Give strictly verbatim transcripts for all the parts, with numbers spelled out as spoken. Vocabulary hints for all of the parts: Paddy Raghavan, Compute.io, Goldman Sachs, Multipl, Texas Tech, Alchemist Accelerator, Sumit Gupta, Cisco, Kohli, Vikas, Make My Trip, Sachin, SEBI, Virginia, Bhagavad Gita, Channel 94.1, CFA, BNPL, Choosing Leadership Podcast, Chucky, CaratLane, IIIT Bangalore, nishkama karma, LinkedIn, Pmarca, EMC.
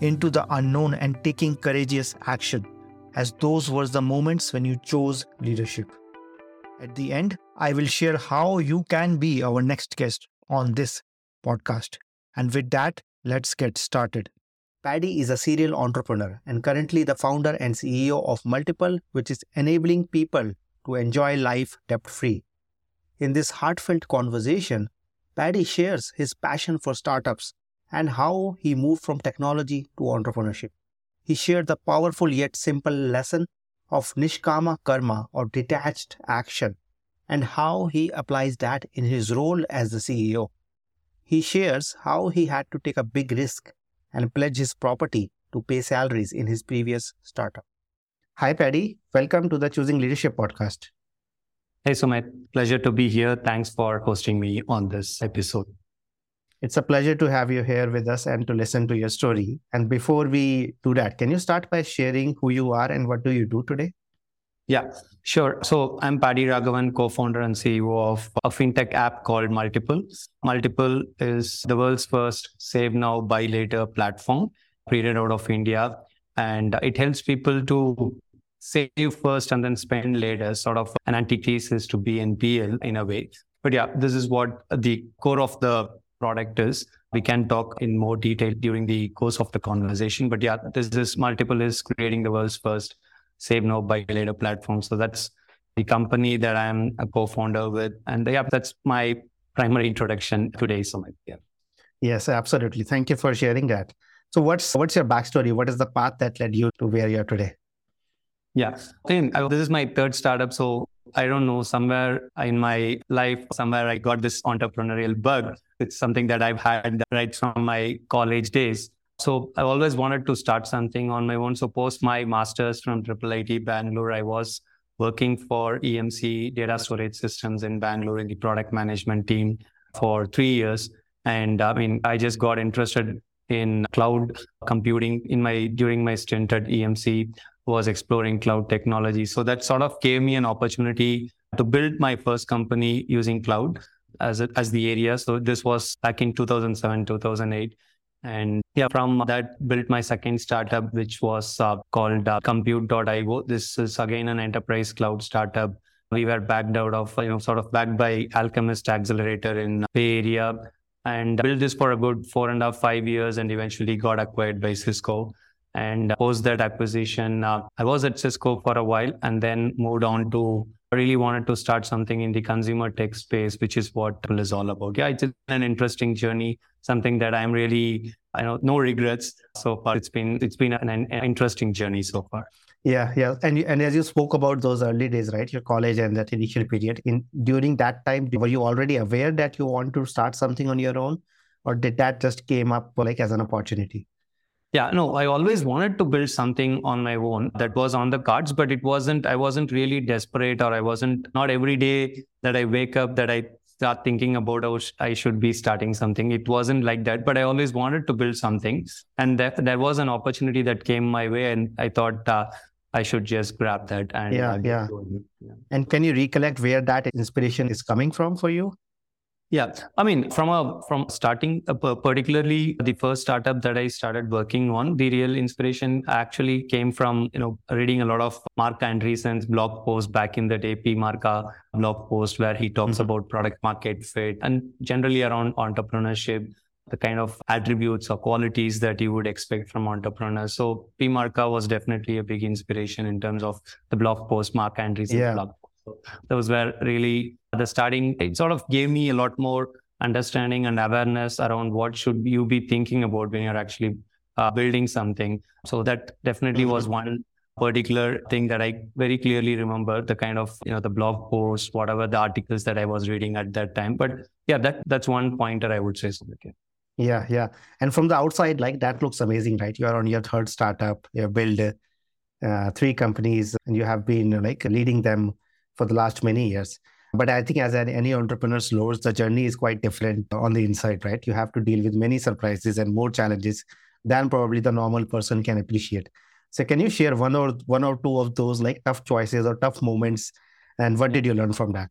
into the unknown and taking courageous action, as those were the moments when you chose leadership. At the end, I will share how you can be our next guest on this podcast. And with that, let's get started. Paddy is a serial entrepreneur and currently the founder and C E O of Multipl, which is enabling people to enjoy life debt-free. In this heartfelt conversation, Paddy shares his passion for startups and how he moved from technology to entrepreneurship. He shared the powerful yet simple lesson of nishkama karma, or detached action, and how he applies that in his role as the C E O. He shares how he had to take a big risk and pledge his property to pay salaries in his previous startup. Hi Paddy, welcome to the Choosing Leadership podcast. Hey Sumit, pleasure to be here. Thanks for hosting me on this episode. It's a pleasure to have you here with us and to listen to your story. And before we do that, can you start by sharing who you are and what do you do today? Yeah, sure. So I'm Paddy Raghavan, co-founder and C E O of a fintech app called Multipl. Multipl is the world's first save now, buy later platform, created out of India. And it helps people to save first and then spend later, sort of an antithesis to B N P L in a way. But yeah, this is what the core of the product is. We can talk in more detail during the course of the conversation. But yeah, this, this Multipl is creating the world's first save now, buy later platform. So that's the company that I'm a co-founder with. And yeah, that's my primary introduction today, Sumit. Yeah. Yes, absolutely. Thank you for sharing that. So what's what's your backstory? What is the path that led you to where you are today? Yeah, and I, this is my third startup. So I don't know, somewhere in my life, somewhere I got this entrepreneurial bug. It's something that I've had right from my college days. So I always wanted to start something on my own. So post my master's from I I I T Bangalore, I was working for E M C data storage systems in Bangalore in the product management team for three years. And I mean, I just got interested in cloud computing in my during my stint at E M C. Was exploring cloud technology. So that sort of gave me an opportunity to build my first company using cloud as a, as the area. So this was back in two thousand seven, two thousand eight. And yeah, from that built my second startup, which was uh, called uh, Compute dot I O. This is again an enterprise cloud startup. We were backed out of, you know, sort of backed by Alchemist Accelerator in Bay Area, and built this for a good four and a half, five years and eventually got acquired by Cisco. And post that acquisition, uh, I was at Cisco for a while and then moved on to, I really wanted to start something in the consumer tech space, which is what Multipl is all about. Yeah, it's an interesting journey, something that I'm really, I know, no regrets so far. It's been it's been an, an interesting journey so far. Yeah, yeah. And and as you spoke about those early days, right, your college and that initial period, in during that time, were you already aware that you want to start something on your own, or did that just came up like as an opportunity? Yeah, no, I always wanted to build something on my own that was on the cards, but it wasn't, I wasn't really desperate, or I wasn't, not every day that I wake up that I start thinking about, oh, I should be starting something. It wasn't like that, but I always wanted to build something. And there, there was an opportunity that came my way, and I thought uh, I should just grab that. And yeah, uh, yeah. yeah. And can you recollect where that inspiration is coming from for you? Yeah, I mean, from a from starting, a, particularly the first startup that I started working on, the real inspiration actually came from, you know, reading a lot of Mark Andreessen's blog post back in the day, Pmarca blog post, where he talks mm-hmm. about product market fit and generally around entrepreneurship, the kind of attributes or qualities that you would expect from entrepreneurs. So Pmarca was definitely a big inspiration in terms of the blog post, Mark Andreessen's yeah. blog post. So those were really the starting, it sort of gave me a lot more understanding and awareness around what should you be thinking about when you're actually uh, building something. So that definitely was one particular thing that I very clearly remember, the kind of, you know, the blog posts, whatever the articles that I was reading at that time. But yeah, that that's one pointer I would say. Yeah, yeah. And from the outside, like that looks amazing, right? You're on your third startup, you build uh, three companies and you have been like leading them for the last many years. But I think as any entrepreneur slows, the journey is quite different on the inside, right? You have to deal with many surprises and more challenges than probably the normal person can appreciate. So can you share one or one or two of those like tough choices or tough moments? And what did you learn from that?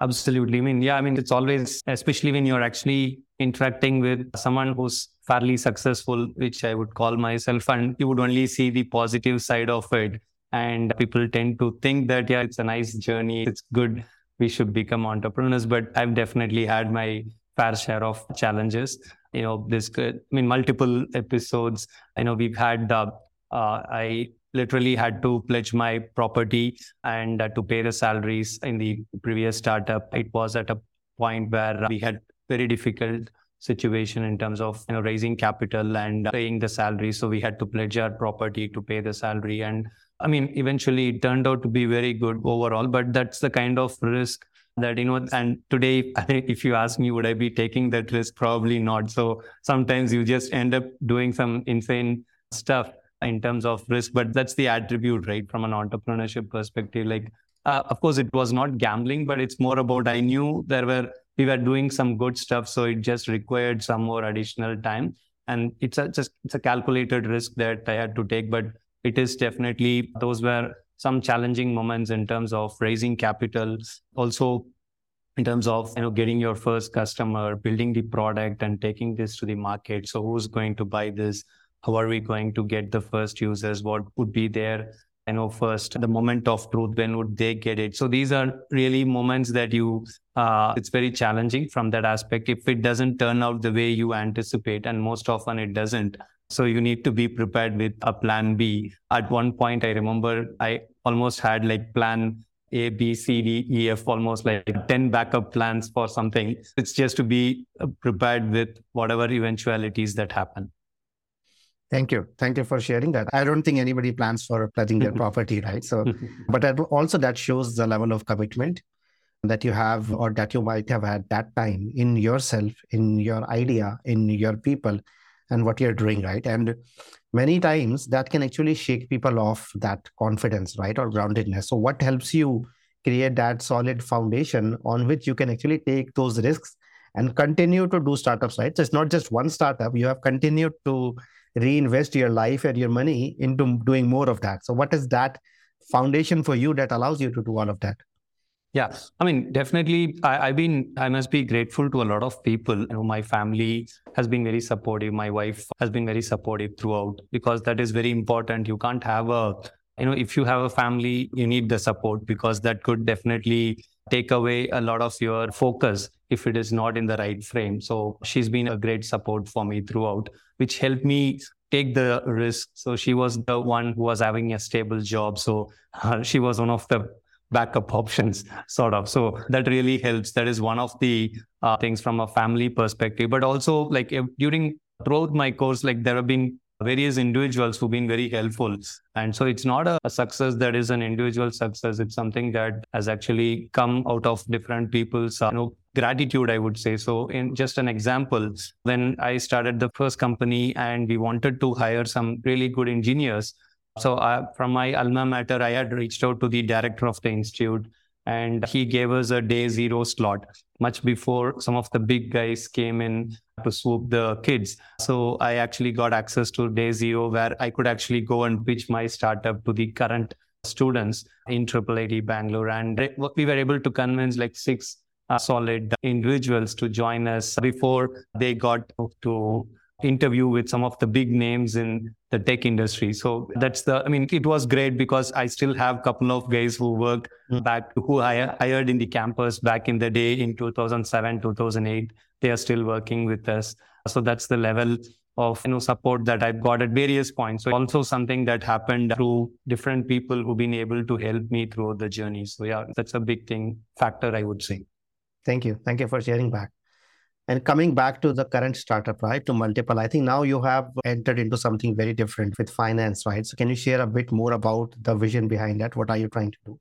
Absolutely. I mean, yeah, I mean, it's always, especially when you're actually interacting with someone who's fairly successful, which I would call myself, and you would only see the positive side of it. And people tend to think that, yeah, it's a nice journey. It's good. We should become entrepreneurs. But I've definitely had my fair share of challenges. You know, this could, I mean, multiple episodes. I know we've had, uh, uh, I literally had to pledge my property and uh, to pay the salaries in the previous startup. It was at a point where we had very difficult situation in terms of, you know, raising capital and paying the salary. So we had to pledge our property to pay the salary. And I mean, eventually it turned out to be very good overall, but that's the kind of risk that, you know, and today, if you ask me, would I be taking that risk? Probably not. So sometimes you just end up doing some insane stuff in terms of risk, but that's the attribute, right? From an entrepreneurship perspective, like, uh, of course, it was not gambling, but it's more about, I knew there were, we were doing some good stuff. So it just required some more additional time. And it's a, just, it's a calculated risk that I had to take, but it is definitely, those were some challenging moments in terms of raising capital, also in terms of, you know, getting your first customer, building the product and taking this to the market. So who's going to buy this? How are we going to get the first users? What would be their, you know, first, the moment of truth, when would they get it? So these are really moments that you, uh, it's very challenging from that aspect. If it doesn't turn out the way you anticipate, and most often it doesn't. So you need to be prepared with a plan B. At one point, I remember I almost had like plan A, B, C, D, E, F, almost like ten backup plans for something. It's just to be prepared with whatever eventualities that happen. Thank you. Thank you for sharing that. I don't think anybody plans for pledging their property, right? So, but that also that shows the level of commitment that you have or that you might have had that time in yourself, in your idea, in your people, and what you're doing, right? And many times that can actually shake people off that confidence, right? Or groundedness. So what helps you create that solid foundation on which you can actually take those risks and continue to do startups, right? So it's not just one startup. You have continued to reinvest your life and your money into doing more of that. So what is that foundation for you that allows you to do all of that? Yeah, I mean, definitely, I, I've been, I must be grateful to a lot of people. You know, my family has been very supportive. My wife has been very supportive throughout, because that is very important. You can't have a, you know, if you have a family, you need the support, because that could definitely take away a lot of your focus if it is not in the right frame. So she's been a great support for me throughout, which helped me take the risk. So she was the one who was having a stable job. So uh, she was one of the backup options, sort of. So that really helps. That is one of the uh, things from a family perspective. But also, like during throughout my course, like there have been various individuals who've been very helpful. And so it's not a, a success that is an individual success. It's something that has actually come out of different people's uh, you know, gratitude, I would say. So in just an example, when I started the first company and we wanted to hire some really good engineers, so uh, from my alma mater, I had reached out to the director of the institute And he gave us a day zero slot, much before some of the big guys came in to swoop the kids. So I actually got access to day zero, where I could actually go and pitch my startup to the current students in I I I T Bangalore. And we were able to convince like six uh, solid individuals to join us before they got to interview with some of the big names in the tech industry. So that's the, I mean, it was great because I still have a couple of guys who worked back, who I hired in the campus back in the day in two thousand seven, two thousand eight. They are still working with us. So that's the level of, you know, support that I've got at various points. So also something that happened through different people who've been able to help me through the journey. So yeah, that's a big thing, factor, I would say. Thank you. Thank you for sharing back. And coming back to the current startup, right, to Multipl, I think now you have entered into something very different with finance, right? So can you share a bit more about the vision behind that? What are you trying to do?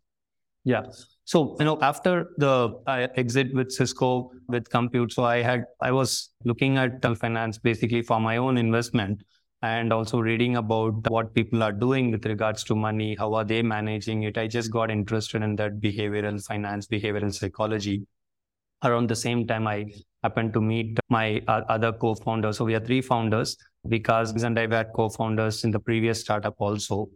Yeah. So, you know, after the uh, exit with Cisco, with Compute, so I had, I was looking at finance basically for my own investment and also reading about what people are doing with regards to money, how are they managing it. I just got interested in that behavioral finance, behavioral psychology. Around the same time, I happened to meet my uh, other co-founders. So we are three founders. Vikas and I were co-founders in the previous startup also.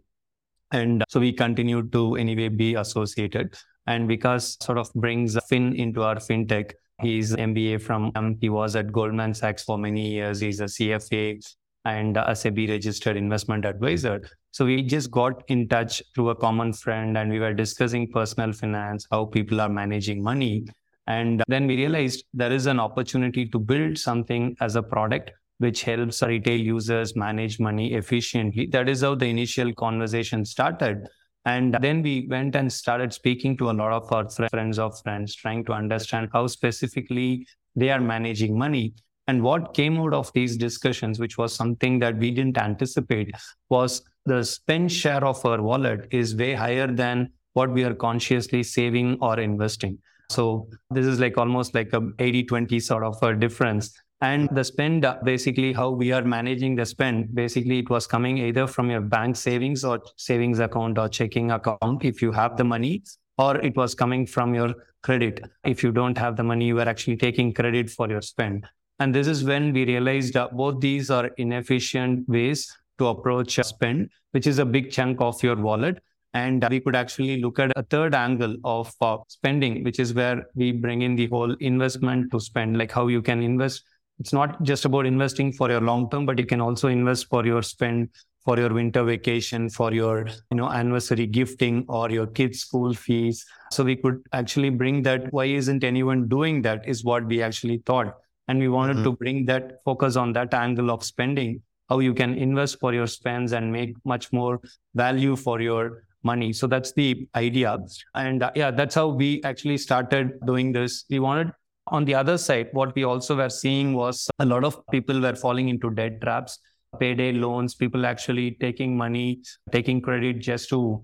And so we continue to anyway be associated. And Vikas sort of brings Fin into our fintech. He's M B A from, um, he was at Goldman Sachs for many years. He's a C F A and a SEBI registered investment advisor. So we just got in touch through a common friend and we were discussing personal finance, how people are managing money. And then we realized there is an opportunity to build something as a product which helps retail users manage money efficiently. That is how the initial conversation started. And then we went and started speaking to a lot of our friends of friends, trying to understand how specifically they are managing money. And what came out of these discussions, which was something that we didn't anticipate, was the spend share of our wallet is way higher than what we are consciously saving or investing. So this is like almost like a eighty twenty sort of a difference. And the spend, basically how we are managing the spend, basically it was coming either from your bank savings or savings account or checking account if you have the money, or it was coming from your credit. If you don't have the money, you are actually taking credit for your spend. And this is when we realized that both these are inefficient ways to approach spend, which is a big chunk of your wallet. And we could actually look at a third angle of uh, spending, which is where we bring in the whole investment to spend, like how you can invest. It's not just about investing for your long term, but you can also invest for your spend, for your winter vacation, for your, you know, anniversary gifting or your kids' school fees. So we could actually bring that. Why isn't anyone doing that is what we actually thought. And we wanted mm-hmm. to bring that focus on that angle of spending, how you can invest for your spends and make much more value for your money. So that's the idea. And uh, yeah, that's how we actually started doing this. We wanted, on the other side, what we also were seeing was a lot of people were falling into debt traps, payday loans, people actually taking money, taking credit just to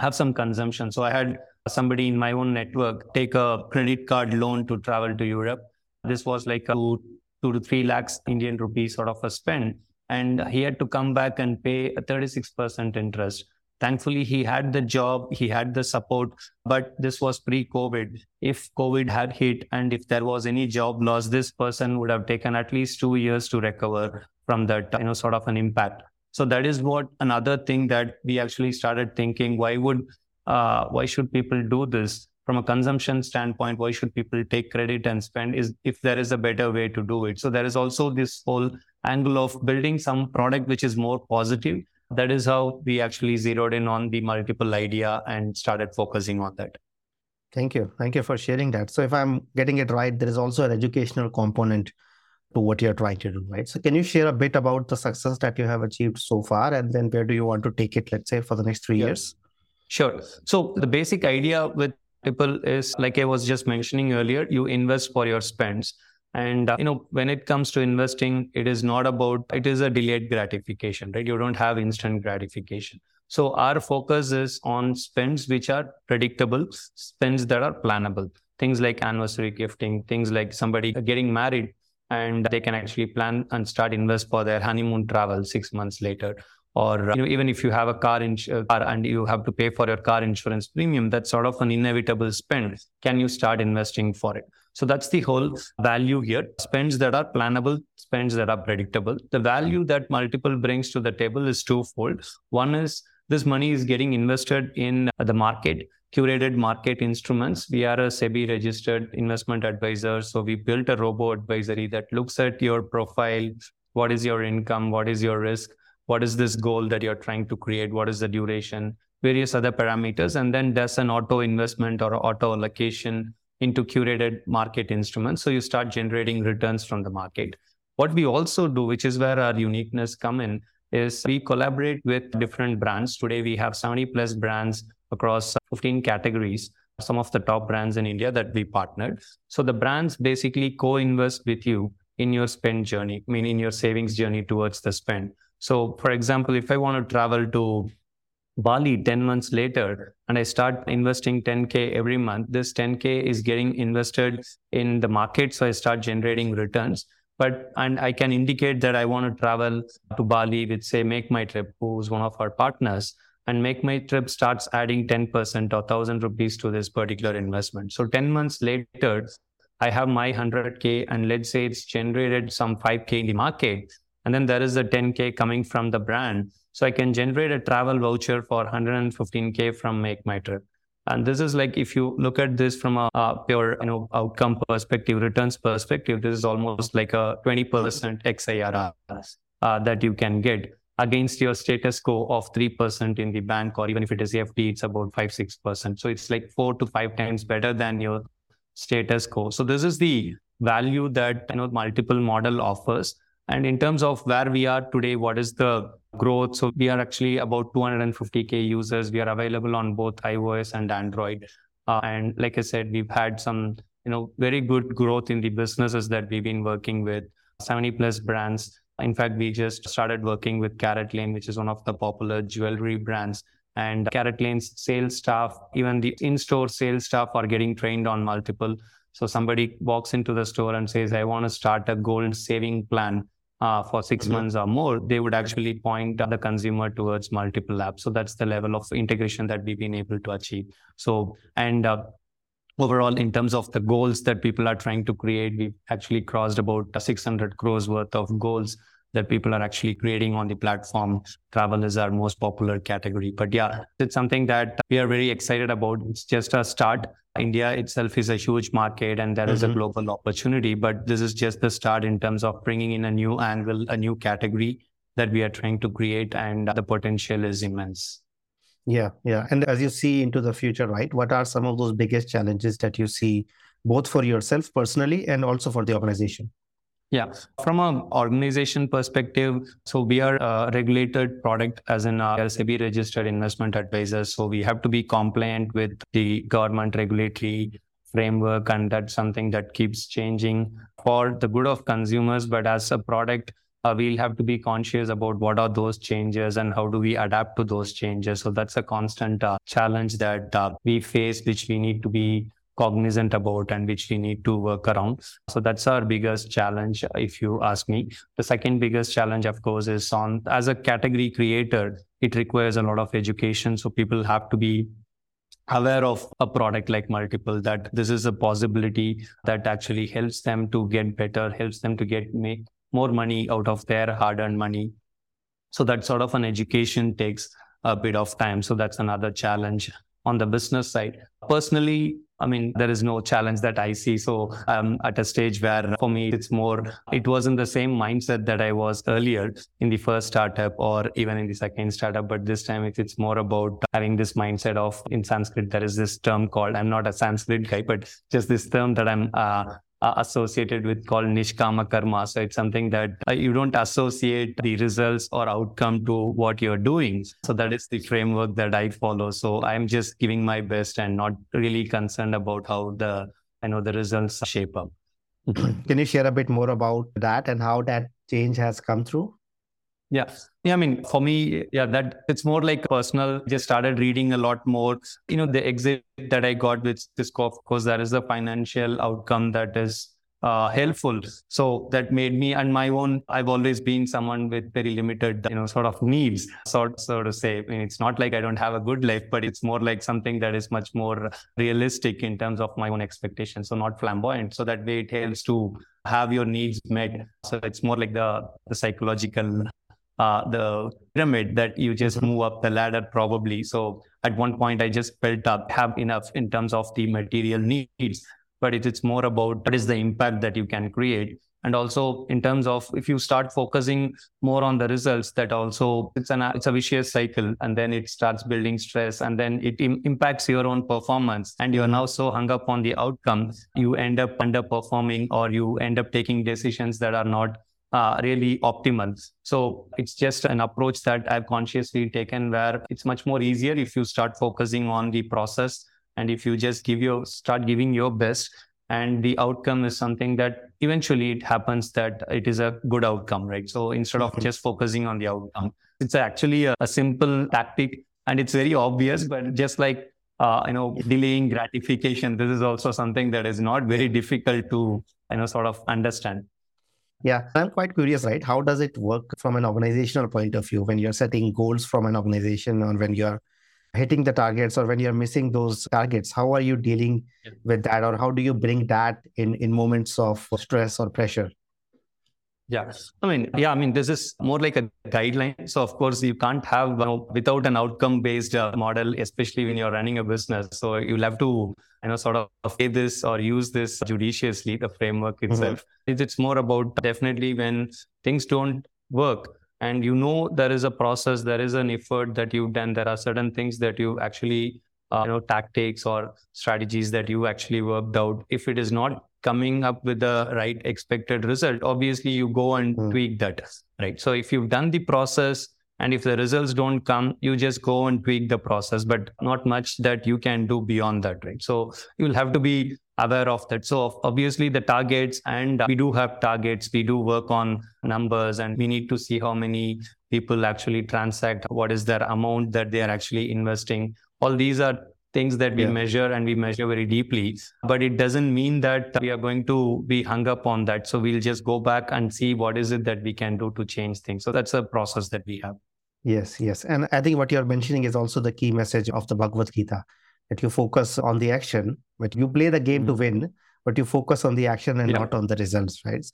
have some consumption. So I had somebody in my own network take a credit card loan to travel to Europe. This was like a two, two to three lakhs Indian rupees sort of a spend. And he had to come back and pay a thirty-six percent interest. Thankfully, he had the job, he had the support, but this was pre-COVID. If COVID had hit and if there was any job loss, this person would have taken at least two years to recover from that, you know, sort of an impact. So that is what another thing that we actually started thinking, why would, uh, why should people do this? From a consumption standpoint, why should people take credit and spend is if there is a better way to do it? So there is also this whole angle of building some product which is more positive. That is how we actually zeroed in on the Multipl idea and started focusing on that. Thank you. Thank you for sharing that. So if I'm getting it right, there is also an educational component to what you're trying to do, right? So can you share a bit about the success that you have achieved so far? And then where do you want to take it, let's say, for the next three yeah. years? Sure. So the basic idea with Multipl is, like I was just mentioning earlier, you invest for your spends. And, uh, you know, when it comes to investing, it is not about, it is a delayed gratification, right? You don't have instant gratification. So our focus is on spends which are predictable, spends that are plannable. Things like anniversary gifting, things like somebody getting married and they can actually plan and start invest for their honeymoon travel six months later. or you know, even if you have a car, ins- uh, car and you have to pay for your car insurance premium, that's sort of an inevitable spend. Can you start investing for it? So that's the whole value here. Spends that are plannable, spends that are predictable. The value that Multipl brings to the table is twofold. One is this money is getting invested in the market, curated market instruments. We are a SEBI registered investment advisor. So we built a robo advisory that looks at your profile. What is your income? What is your risk? What is this goal that you're trying to create? What is the duration? Various other parameters, and then does an auto investment or auto allocation into curated market instruments. So you start generating returns from the market. What we also do, which is where our uniqueness come in, is we collaborate with different brands. Today, we have seventy plus brands across fifteen categories, some of the top brands in India that we partnered. So the brands basically co-invest with you in your spend journey, meaning in your savings journey towards the spend. So for example, if I want to travel to Bali ten months later and I start investing ten K every month, this ten K is getting invested in the market. So I start generating returns. But and I can indicate that I want to travel to Bali with, say, Make My Trip, who's one of our partners, and Make My Trip starts adding ten percent or one thousand rupees to this particular investment. So ten months later, I have my one hundred K, and let's say it's generated some five K in the market, and then there is the ten K coming from the brand. So I can generate a travel voucher for one hundred fifteen K from Make My Trip. And this is like, if you look at this from a uh, pure, you know, outcome perspective, returns perspective, this is almost like a twenty percent X I R R uh, that you can get against your status quo of three percent in the bank, or even if it is F D, it's about five, six percent. So it's like four to five times better than your status quo. So this is the value that, you know, Multipl model offers. And in terms of where we are today, what is the growth? So we are actually about two hundred fifty K users. We are available on both iOS and Android. Uh, and like I said, we've had some, you know, very good growth in the businesses that we've been working with, seventy plus brands. In fact, we just started working with CaratLane, which is one of the popular jewelry brands. And CaratLane's sales staff, even the in-store sales staff, are getting trained on Multipl. So somebody walks into the store and says, I want to start a gold saving plan. Uh, for six mm-hmm. months or more, they would actually point the consumer towards Multipl apps. So that's the level of integration that we've been able to achieve. So, and uh, overall, in terms of the goals that people are trying to create, we've actually crossed about six hundred crores worth of goals that people are actually creating on the platform. Travel is our most popular category. But yeah, it's something that we are very excited about. It's just a start. India itself is a huge market, and there mm-hmm. is a global opportunity. But this is just the start in terms of bringing in a new angle, a new category that we are trying to create, and the potential is immense. Yeah, yeah. And as you see into the future, right, what are some of those biggest challenges that you see both for yourself personally and also for the organization? Yeah. From an organization perspective, so we are a regulated product, as in a SEBI registered investment advisor. So we have to be compliant with the government regulatory framework, and that's something that keeps changing for the good of consumers. But as a product, uh, we'll have to be conscious about what are those changes and how do we adapt to those changes. So that's a constant uh, challenge that uh, we face, which we need to be cognizant about and which we need to work around. So that's our biggest challenge, if you ask me. The second biggest challenge, of course, is on, as a category creator, it requires a lot of education. So people have to be aware of a product like Multipl, that this is a possibility that actually helps them to get better, helps them to get make more money out of their hard-earned money. So that sort of an education takes a bit of time. So that's another challenge on the business side. Personally, I mean, there is no challenge that I see. So I'm at a stage where for me, it's more, it wasn't the same mindset that I was earlier in the first startup or even in the second startup. But this time it's, it's more about having this mindset of, in Sanskrit, there is this term called, I'm not a Sanskrit guy, but just this term that I'm uh, associated with called nishkama karma. So it's something that uh, you don't associate the results or outcome to what you're doing. So that is the framework that I follow. So I'm just giving my best and not really concerned about how the, I know the results shape up. Can you share a bit more about that and how that change has come through? Yeah. Yeah. I mean, for me, yeah, that it's more like personal. Just started reading a lot more, you know, the exit that I got with Cisco, of course, that is the financial outcome that is uh, helpful. So that made me, and my own, I've always been someone with very limited, you know, sort of needs, sort, sort of say. I mean, it's not like I don't have a good life, but it's more like something that is much more realistic in terms of my own expectations. So not flamboyant. So that way it helps to have your needs met. So it's more like the, the psychological Uh, the pyramid that you just move up the ladder probably. So at one point I just built up, have enough in terms of the material needs, but it, it's more about what is the impact that you can create. And also in terms of if you start focusing more on the results, that also it's an it's a vicious cycle, and then it starts building stress, and then it im- impacts your own performance. And you're now so hung up on the outcomes, you end up underperforming, or you end up taking decisions that are not Uh, really optimal. So it's just an approach that I've consciously taken, where it's much more easier if you start focusing on the process, and if you just give your start giving your best, and the outcome is something that eventually it happens that it is a good outcome, right? So instead of just focusing on the outcome, it's actually a, a simple tactic, and it's very obvious, but just like uh, you know, delaying gratification, this is also something that is not very difficult to, you know, sort of understand. Yeah, I'm quite curious, right? How does it work from an organizational point of view when you're setting goals from an organization, or when you're hitting the targets, or when you're missing those targets? How are you dealing with that, or how do you bring that in, in moments of stress or pressure? Yeah, I mean, yeah, I mean, this is more like a guideline. So, of course, you can't have, you know, without an outcome-based uh, model, especially when you're running a business. So you'll have to, you know, sort of say this or use this judiciously, the framework itself. Mm-hmm. It's more about definitely when things don't work, and you know there is a process, there is an effort that you've done, there are certain things that you actually, uh, you know, tactics or strategies that you actually worked out. If it is not coming up with the right expected result, obviously you go and mm. tweak that, right? So if you've done the process and if the results don't come, you just go and tweak the process, but not much that you can do beyond that, right? So you'll have to be aware of that. So obviously the targets, and we do have targets, we do work on numbers, and we need to see how many people actually transact, what is their amount that they are actually investing. All these are things that we yeah. measure, and we measure very deeply, but it doesn't mean that we are going to be hung up on that. So we'll just go back and see what is it that we can do to change things. So that's a process that we have. Yes, yes. And I think what you're mentioning is also the key message of the Bhagavad Gita, that you focus on the action, but you play the game mm-hmm. to win, but you focus on the action and yeah. not on the results, right?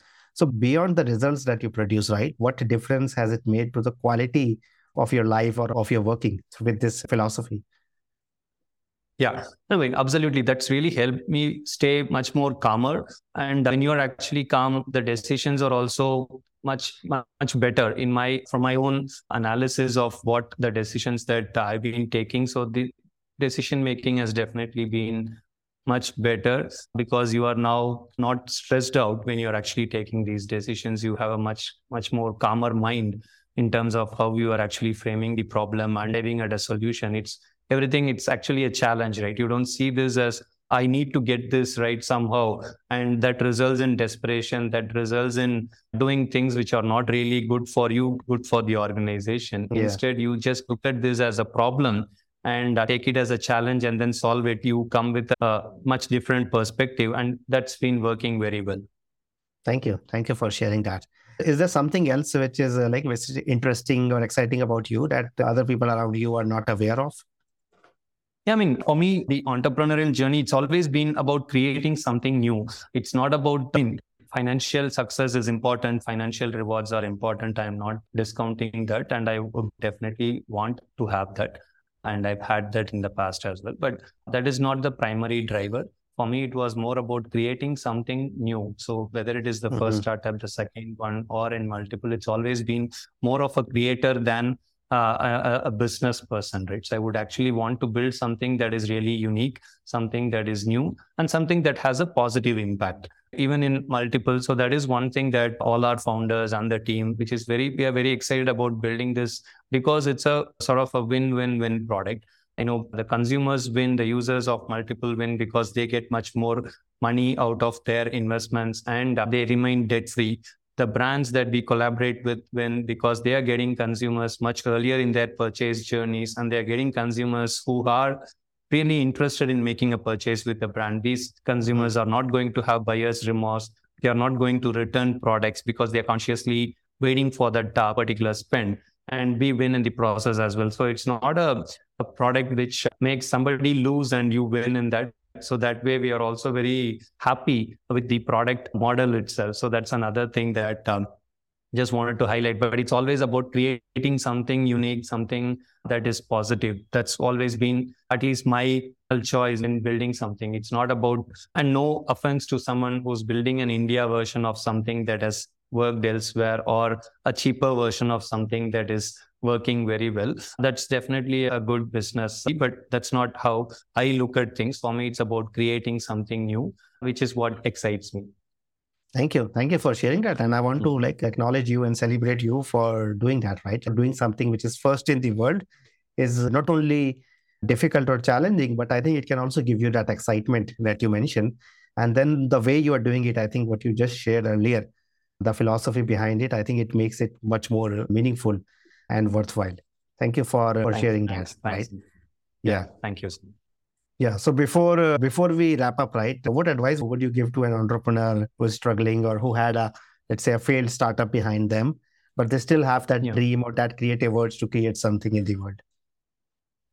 So beyond the results that you produce, right, what difference has it made to the quality of your life or of your working with this philosophy? Yeah, I mean, absolutely. That's really helped me stay much more calmer. And when you are actually calm, the decisions are also much, much better in my, from my own analysis of what the decisions that I've been taking. So the decision-making has definitely been much better, because you are now not stressed out when you're actually taking these decisions. You have a much, much more calmer mind in terms of how you are actually framing the problem and arriving at a solution. It's everything, it's actually a challenge, right? You don't see this as, I need to get this right somehow. And that results in desperation, that results in doing things which are not really good for you, good for the organization. Yeah. Instead, you just look at this as a problem and take it as a challenge and then solve it. You come with a much different perspective, and that's been working very well. Thank you. Thank you for sharing that. Is there something else which is uh, like interesting or exciting about you that other people around you are not aware of? Yeah, I mean, for me, the entrepreneurial journey, it's always been about creating something new. It's not about, I mean, financial success is important. Financial rewards are important. I'm not discounting that. And I would definitely want to have that. And I've had that in the past as well. But that is not the primary driver. For me, it was more about creating something new. So whether it is the mm-hmm. first startup, the second one, or in multiple, it's always been more of a creator than Uh, a, a business person, right? So I would actually want to build something that is really unique, something that is new, and something that has a positive impact, even in multiple. So that is one thing that all our founders and the team, which is very, we are very excited about building this, because it's a sort of a win-win-win product. You know, the consumers win, the users of multiple win, because they get much more money out of their investments and they remain debt-free. The brands that we collaborate with win, because they are getting consumers much earlier in their purchase journeys, and they're getting consumers who are really interested in making a purchase with the brand. These consumers are not going to have buyer's remorse. They are not going to return products because they are consciously waiting for that uh, particular spend. And we win in the process as well. So it's not a, a product which makes somebody lose and you win in that. So that way we are also very happy with the product model itself. So that's another thing that um, just wanted to highlight, but it's always about creating something unique, something that is positive. That's always been at least my choice in building something. It's not about, and no offense to someone who's building an India version of something that has worked elsewhere or a cheaper version of something that is working very well. That's definitely a good business, but that's not how I look at things. For me, it's about creating something new, which is what excites me. Thank you. Thank you for sharing that. And I want to like acknowledge you and celebrate you for doing that, right? Doing something which is first in the world is not only difficult or challenging, but I think it can also give you that excitement that you mentioned. And then the way you are doing it, I think what you just shared earlier, the philosophy behind it, I think it makes it much more meaningful and worthwhile. Thank you for, uh, for thanks, sharing thanks, that. Thanks. Right? Yeah. yeah. Thank you. Yeah. So before uh, before we wrap up, right, what advice would you give to an entrepreneur who is struggling or who had a, let's say, a failed startup behind them, but they still have that yeah. dream or that creative urge to create something in the world?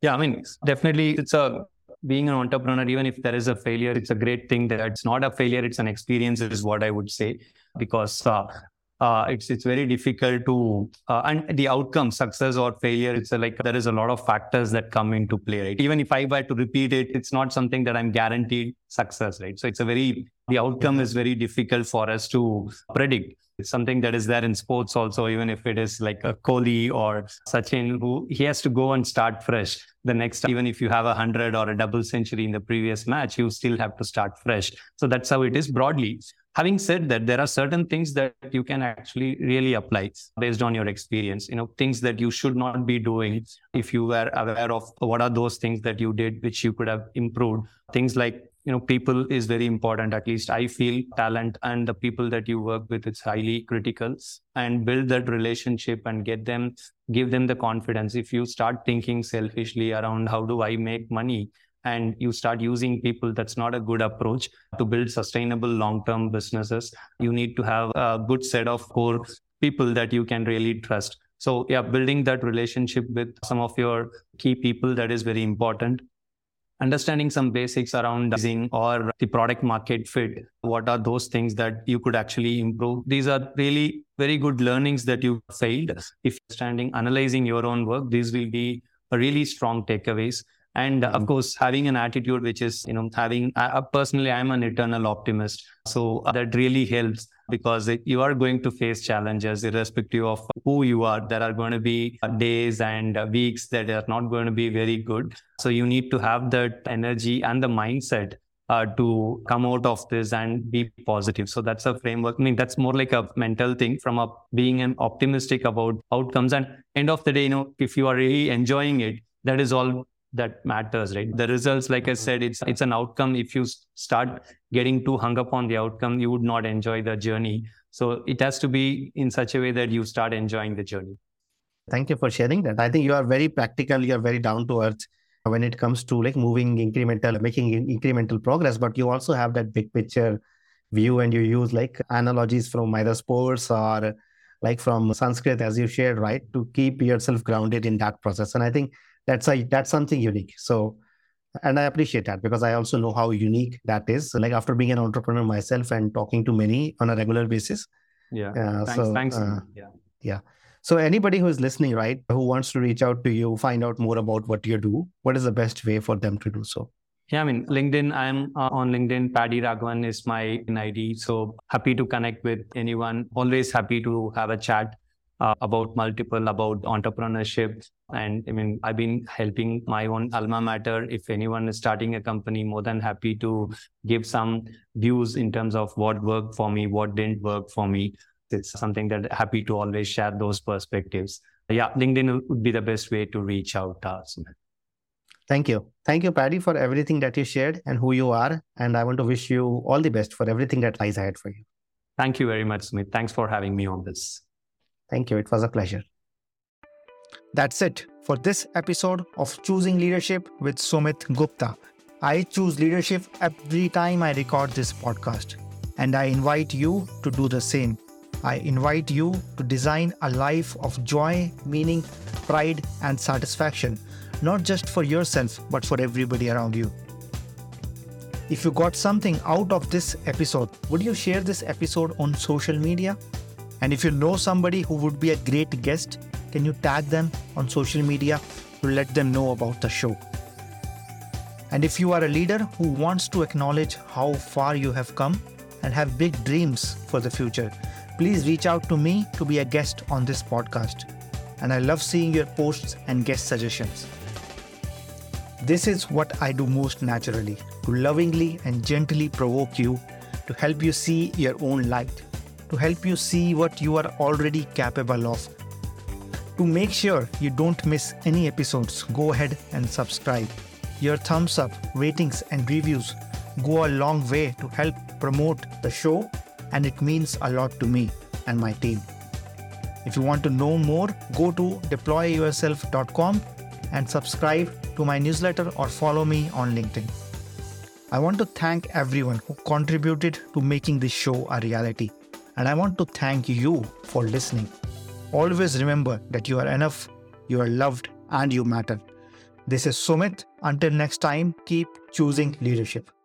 Yeah, I mean, definitely it's a, being an entrepreneur, even if there is a failure, it's a great thing that it's not a failure, it's an experience is what I would say, because uh, Uh, it's it's very difficult to, uh, and the outcome, success or failure, it's a, like there is a lot of factors that come into play, right? Even if I were to repeat it, it's not something that I'm guaranteed success, right? So it's a very, the outcome is very difficult for us to predict. It's something that is there in sports also, even if it is like a Kohli or Sachin, who he has to go and start fresh. The next, even if you have a hundred or a double century in the previous match, you still have to start fresh. So that's how it is broadly. Having said that, there are certain things that you can actually really apply based on your experience, you know, things that you should not be doing if you were aware of what are those things that you did, which you could have improved. Things like, you know, people is very important. At least I feel talent and the people that you work with, it's highly critical, and build that relationship and get them, give them the confidence. If you start thinking selfishly around how do I make money, and you start using people, that's not a good approach to build sustainable long-term businesses. You need to have a good set of core people that you can really trust. So yeah, building that relationship with some of your key people, that is very important. Understanding some basics around pricing or the product market fit. What are those things that you could actually improve? These are really very good learnings that you failed. If you're standing, analyzing your own work, these will be really strong takeaways. And of course, having an attitude, which is, you know, having, uh, personally, I'm an eternal optimist. So that really helps, because you are going to face challenges irrespective of who you are. There are going to be days and weeks that are not going to be very good. So you need to have that energy and the mindset uh, to come out of this and be positive. So that's a framework. I mean, that's more like a mental thing from a, being an optimistic about outcomes. And end of the day, you know, if you are really enjoying it, that is all that matters, right? The results, like I said, it's it's an outcome. If you start getting too hung up on the outcome, you would not enjoy the journey. So it has to be in such a way that you start enjoying the journey. Thank you for sharing that. I think you are very practical. You are very down to earth when it comes to like moving incremental, making incremental progress, but you also have that big picture view, and you use like analogies from either sports or like from Sanskrit, as you shared, right? To keep yourself grounded in that process. And I think That's a, that's something unique. So, and I appreciate that, because I also know how unique that is. So like after being an entrepreneur myself and talking to many on a regular basis. Yeah. Uh, thanks. So, thanks. Uh, yeah. yeah. So anybody who is listening, right, who wants to reach out to you, find out more about what you do, what is the best way for them to do so? Yeah, I mean, LinkedIn, I'm uh, on LinkedIn. Paddy Raghavan is my I D. So happy to connect with anyone. Always happy to have a chat. Uh, about multiple, about entrepreneurship. And I mean, I've been helping my own alma mater. If anyone is starting a company, more than happy to give some views in terms of what worked for me, what didn't work for me. It's something that I'm happy to always share those perspectives. Yeah, LinkedIn would be the best way to reach out. Uh, Thank you. Thank you, Paddy, for everything that you shared and who you are. And I want to wish you all the best for everything that lies ahead for you. Thank you very much, Sumit. Thanks for having me on this. Thank you. It was a pleasure. That's it for this episode of Choosing Leadership with Sumit Gupta. I choose leadership every time I record this podcast. And I invite you to do the same. I invite you to design a life of joy, meaning, pride, and satisfaction, not just for yourself, but for everybody around you. If you got something out of this episode, would you share this episode on social media? And if you know somebody who would be a great guest, can you tag them on social media to let them know about the show? And if you are a leader who wants to acknowledge how far you have come and have big dreams for the future, please reach out to me to be a guest on this podcast. And I love seeing your posts and guest suggestions. This is what I do most naturally, to lovingly and gently provoke you, to help you see your own light, to help you see what you are already capable of. To make sure you don't miss any episodes, go ahead and subscribe. Your thumbs up, ratings, and reviews go a long way to help promote the show, and it means a lot to me and my team. If you want to know more, go to deploy yourself dot com and subscribe to my newsletter or follow me on LinkedIn. I want to thank everyone who contributed to making this show a reality, and I want to thank you for listening. Always remember that you are enough, you are loved, and you matter. This is Sumit. Until next time, keep choosing leadership.